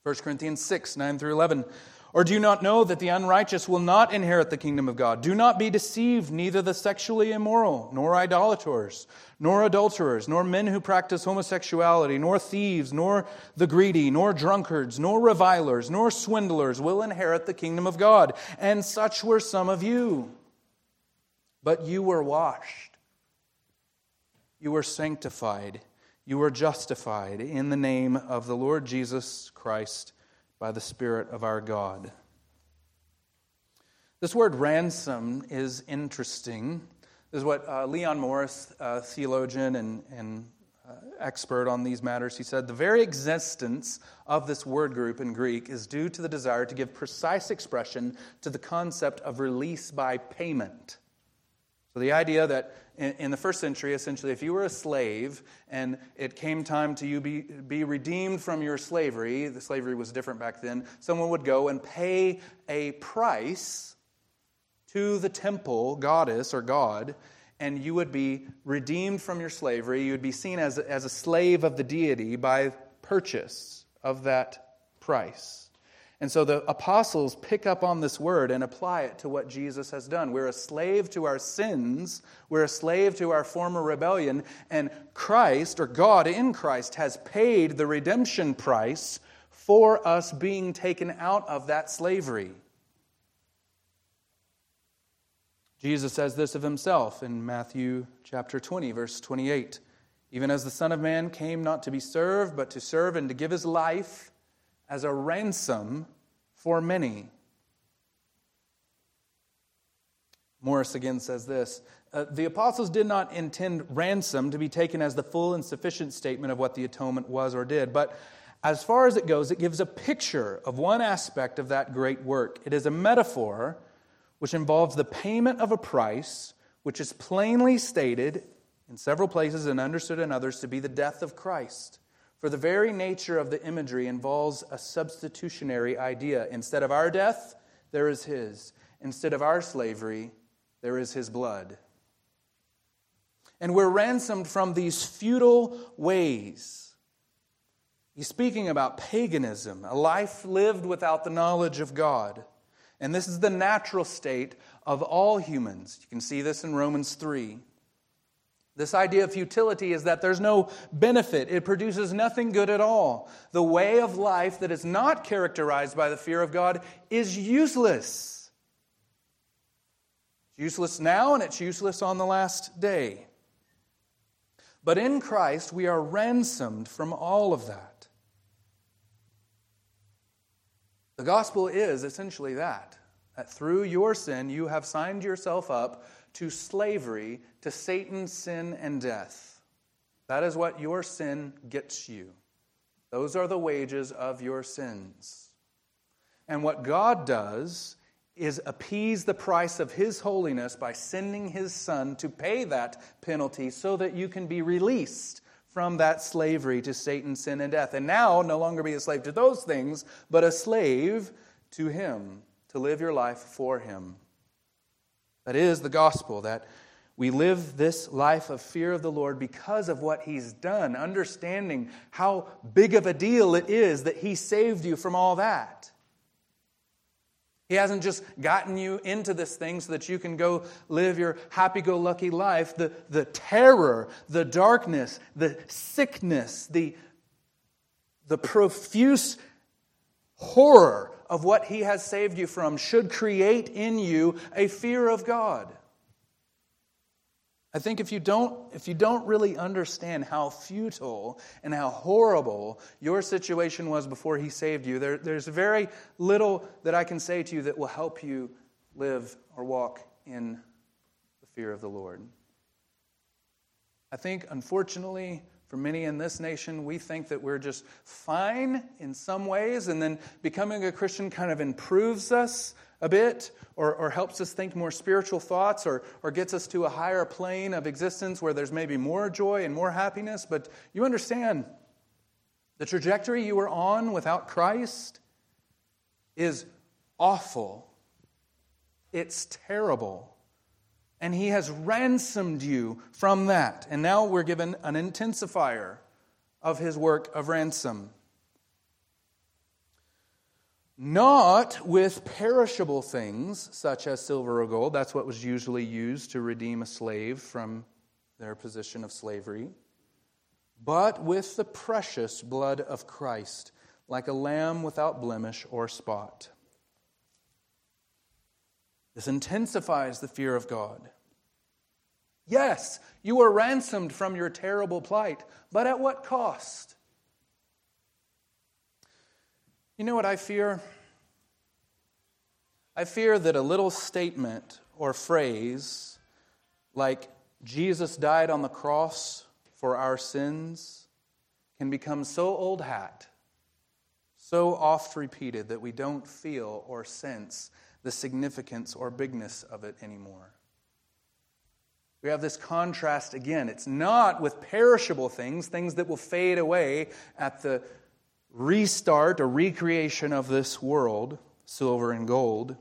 1 Corinthians 6, 9 through 11. Or do you not know that the unrighteous will not inherit the kingdom of God? Do not be deceived, neither the sexually immoral, nor idolaters, nor adulterers, nor men who practice homosexuality, nor thieves, nor the greedy, nor drunkards, nor revilers, nor swindlers will inherit the kingdom of God. And such were some of you. But you were washed, you were sanctified, you were justified in the name of the Lord Jesus Christ by the Spirit of our God. This word ransom is interesting. This is what Leon Morris, theologian and expert on these matters, he said, the very existence of this word group in Greek is due to the desire to give precise expression to the concept of release by payment. So the idea that in the first century, essentially, if you were a slave and it came time to you be redeemed from your slavery, the slavery was different back then, someone would go and pay a price to the temple goddess or god, and you would be redeemed from your slavery. You would be seen as a slave of the deity by purchase of that price. And so the apostles pick up on this word and apply it to what Jesus has done. We're a slave to our sins. We're a slave to our former rebellion. And Christ, or God in Christ, has paid the redemption price for us being taken out of that slavery. Jesus says this of himself in Matthew chapter 20, verse 28. Even as the Son of Man came not to be served, but to serve and to give his life as a ransom for many. Morris again says this, the apostles did not intend ransom to be taken as the full and sufficient statement of what the atonement was or did, but as far as it goes, it gives a picture of one aspect of that great work. It is a metaphor which involves the payment of a price, which is plainly stated in several places and understood in others to be the death of Christ. For the very nature of the imagery involves a substitutionary idea. Instead of our death, there is his. Instead of our slavery, there is his blood. And we're ransomed from these futile ways. He's speaking about paganism, a life lived without the knowledge of God. And this is the natural state of all humans. You can see this in Romans 3. This idea of futility is that there's no benefit. It produces nothing good at all. The way of life that is not characterized by the fear of God is useless. It's useless now and it's useless on the last day. But in Christ, we are ransomed from all of that. The gospel is essentially that through your sin, you have signed yourself up to slavery, to Satan, sin, and death. That is what your sin gets you. Those are the wages of your sins. And what God does is appease the price of His holiness by sending His Son to pay that penalty so that you can be released from that slavery to Satan, sin, and death. And now no longer be a slave to those things, but a slave to Him, to live your life for Him. That is the gospel, that we live this life of fear of the Lord because of what He's done, understanding how big of a deal it is that He saved you from all that. He hasn't just gotten you into this thing so that you can go live your happy-go-lucky life. The terror, the darkness, the sickness, the profuse horror of what He has saved you from should create in you a fear of God. I think if you don't really understand how futile and how horrible your situation was before He saved you, there's very little that I can say to you that will help you live or walk in the fear of the Lord. I think, unfortunately, for many in this nation, we think that we're just fine in some ways, and then becoming a Christian kind of improves us a bit, or helps us think more spiritual thoughts, or gets us to a higher plane of existence where there's maybe more joy and more happiness. But you understand, the trajectory you were on without Christ is awful. It's terrible. And He has ransomed you from that. And now we're given an intensifier of His work of ransom. Not with perishable things such as silver or gold. That's what was usually used to redeem a slave from their position of slavery. But with the precious blood of Christ, like a lamb without blemish or spot. This intensifies the fear of God. Yes, you were ransomed from your terrible plight, but at what cost? You know what I fear? I fear that a little statement or phrase like Jesus died on the cross for our sins, can become so old hat, so oft repeated that we don't feel or sense the significance or bigness of it anymore. We have this contrast again. It's not with perishable things, things that will fade away at the restart or recreation of this world, silver and gold.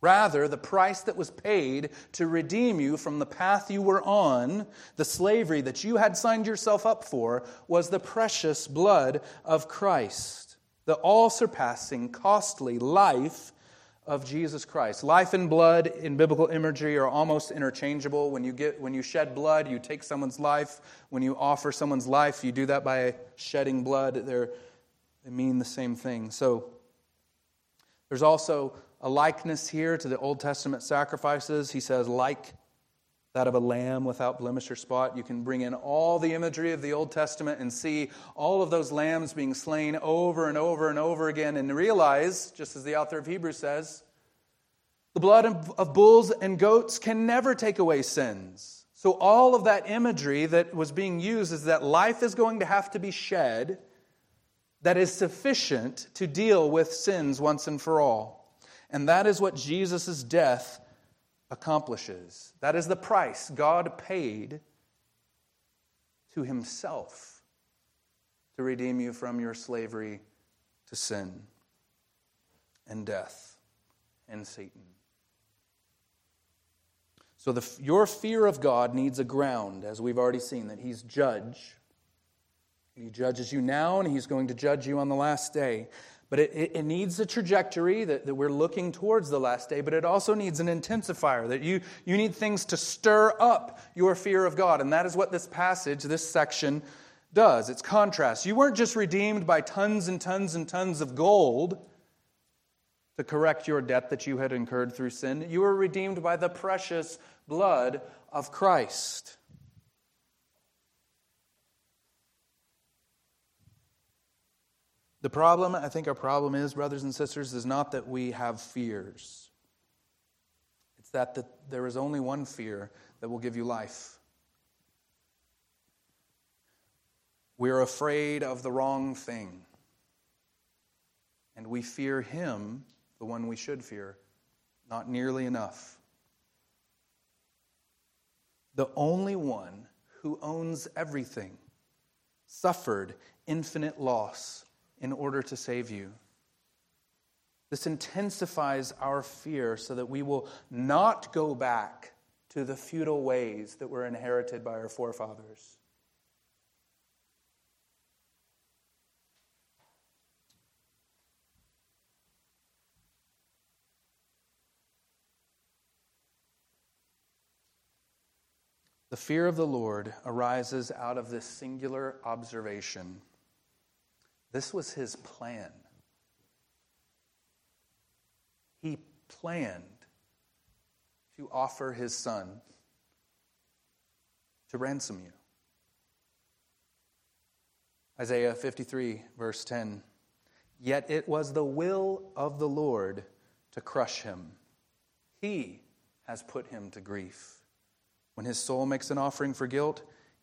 Rather, the price that was paid to redeem you from the path you were on, the slavery that you had signed yourself up for, was the precious blood of Christ, the all-surpassing, costly life of Jesus Christ. Life and blood in biblical imagery are almost interchangeable. When you shed blood, you take someone's life. When you offer someone's life, you do that by shedding blood. They mean the same thing. So there's also a likeness here to the Old Testament sacrifices. He says, like that of a lamb without blemish or spot. You can bring in all the imagery of the Old Testament and see all of those lambs being slain over and over and over again, and realize, just as the author of Hebrews says, the blood of bulls and goats can never take away sins. So all of that imagery that was being used is that life is going to have to be shed that is sufficient to deal with sins once and for all. And that is what Jesus' death accomplishes. That is the price God paid to himself to redeem you from your slavery to sin and death and Satan. So your fear of God needs a ground, as we've already seen, that he's judge. He judges you now, and he's going to judge you on the last day. But it needs a trajectory that we're looking towards the last day, but it also needs an intensifier, that you need things to stir up your fear of God. And that is what this passage, this section, does. It's contrast. You weren't just redeemed by tons and tons and tons of gold to correct your debt that you had incurred through sin. You were redeemed by the precious blood of Christ. Our problem is, brothers and sisters, is not that we have fears. It's that there is only one fear that will give you life. We are afraid of the wrong thing. And we fear him, the one we should fear, not nearly enough. The only one who owns everything suffered infinite loss in order to save you. This intensifies our fear so that we will not go back to the futile ways that were inherited by our forefathers. The fear of the Lord arises out of this singular observation. This was his plan. He planned to offer his son to ransom you. Isaiah 53, verse 10. Yet it was the will of the Lord to crush him. He has put him to grief. When his soul makes an offering for guilt,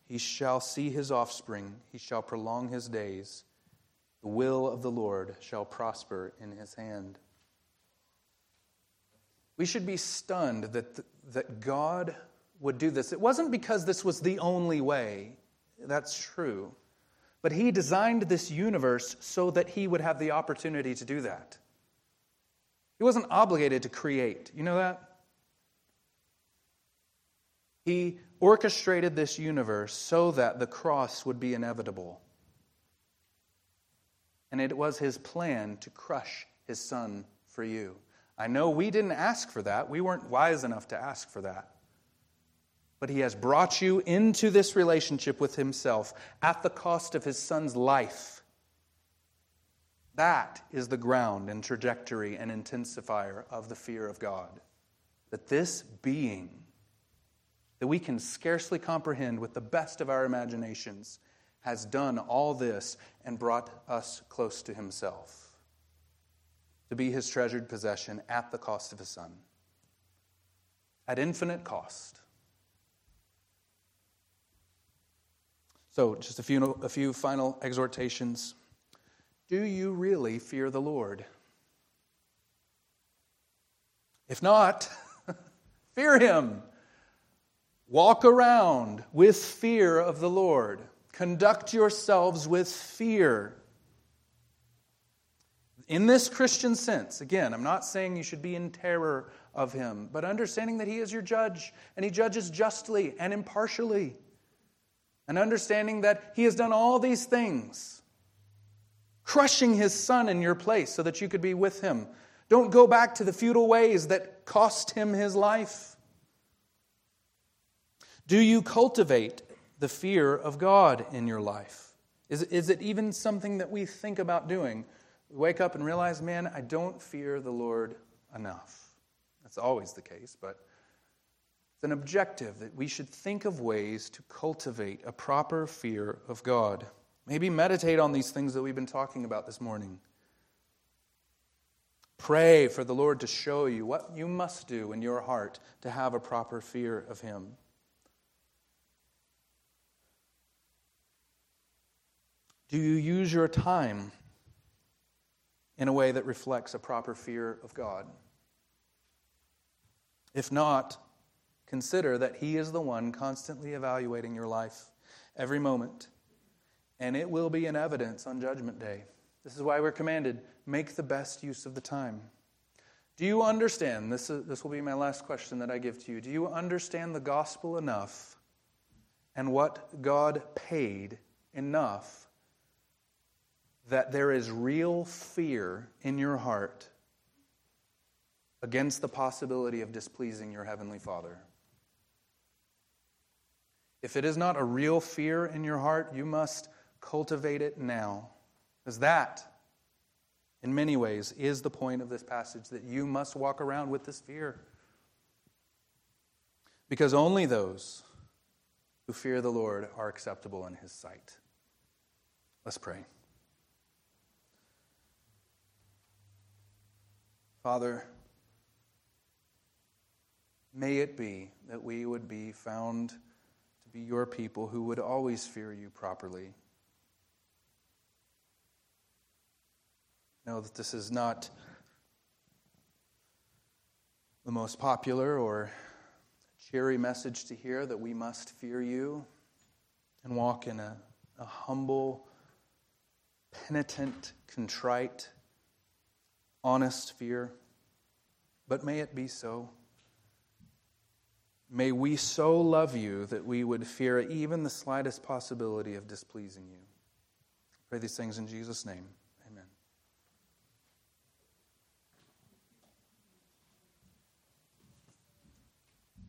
he shall see his offspring. He shall prolong his days. The will of the Lord shall prosper in his hand. We should be stunned that God would do this. It wasn't because this was the only way. That's true. But he designed this universe so that he would have the opportunity to do that. He wasn't obligated to create. You know that? He orchestrated this universe so that the cross would be inevitable. And it was his plan to crush his son for you. I know we didn't ask for that. We weren't wise enough to ask for that. But he has brought you into this relationship with himself at the cost of his son's life. That is the ground and trajectory and intensifier of the fear of God. That this being that we can scarcely comprehend with the best of our imaginations has done all this and brought us close to himself to be his treasured possession at the cost of his son, at infinite cost. So just a few final exhortations. Do you really fear the Lord? If not, fear him. Walk around with fear of the Lord. Conduct yourselves with fear. In this Christian sense, again, I'm not saying you should be in terror of him, but understanding that he is your judge, and he judges justly and impartially, and understanding that he has done all these things, crushing his son in your place so that you could be with him. Don't go back to the futile ways that cost him his life. Do you cultivate the fear of God in your life? Is it even something that we think about doing? We wake up and realize, man, I don't fear the Lord enough. That's always the case, but it's an objective that we should think of ways to cultivate a proper fear of God. Maybe meditate on these things that we've been talking about this morning. Pray for the Lord to show you what you must do in your heart to have a proper fear of him. Do you use your time in a way that reflects a proper fear of God? If not, consider that he is the one constantly evaluating your life every moment, and it will be in evidence on Judgment Day. This is why we're commanded, make the best use of the time. Do you understand, this will be my last question that I give to you, do you understand the gospel enough and what God paid enough that there is real fear in your heart against the possibility of displeasing your Heavenly Father? If it is not a real fear in your heart, you must cultivate it now. Because that, in many ways, is the point of this passage, that you must walk around with this fear. Because only those who fear the Lord are acceptable in his sight. Let's pray. Father, may it be that we would be found to be your people who would always fear you properly. Know that this is not the most popular or cheery message to hear, that we must fear you and walk in a humble, penitent, contrite, honest fear, but may it be so. May we so love you that we would fear even the slightest possibility of displeasing you. I pray these things in Jesus' name.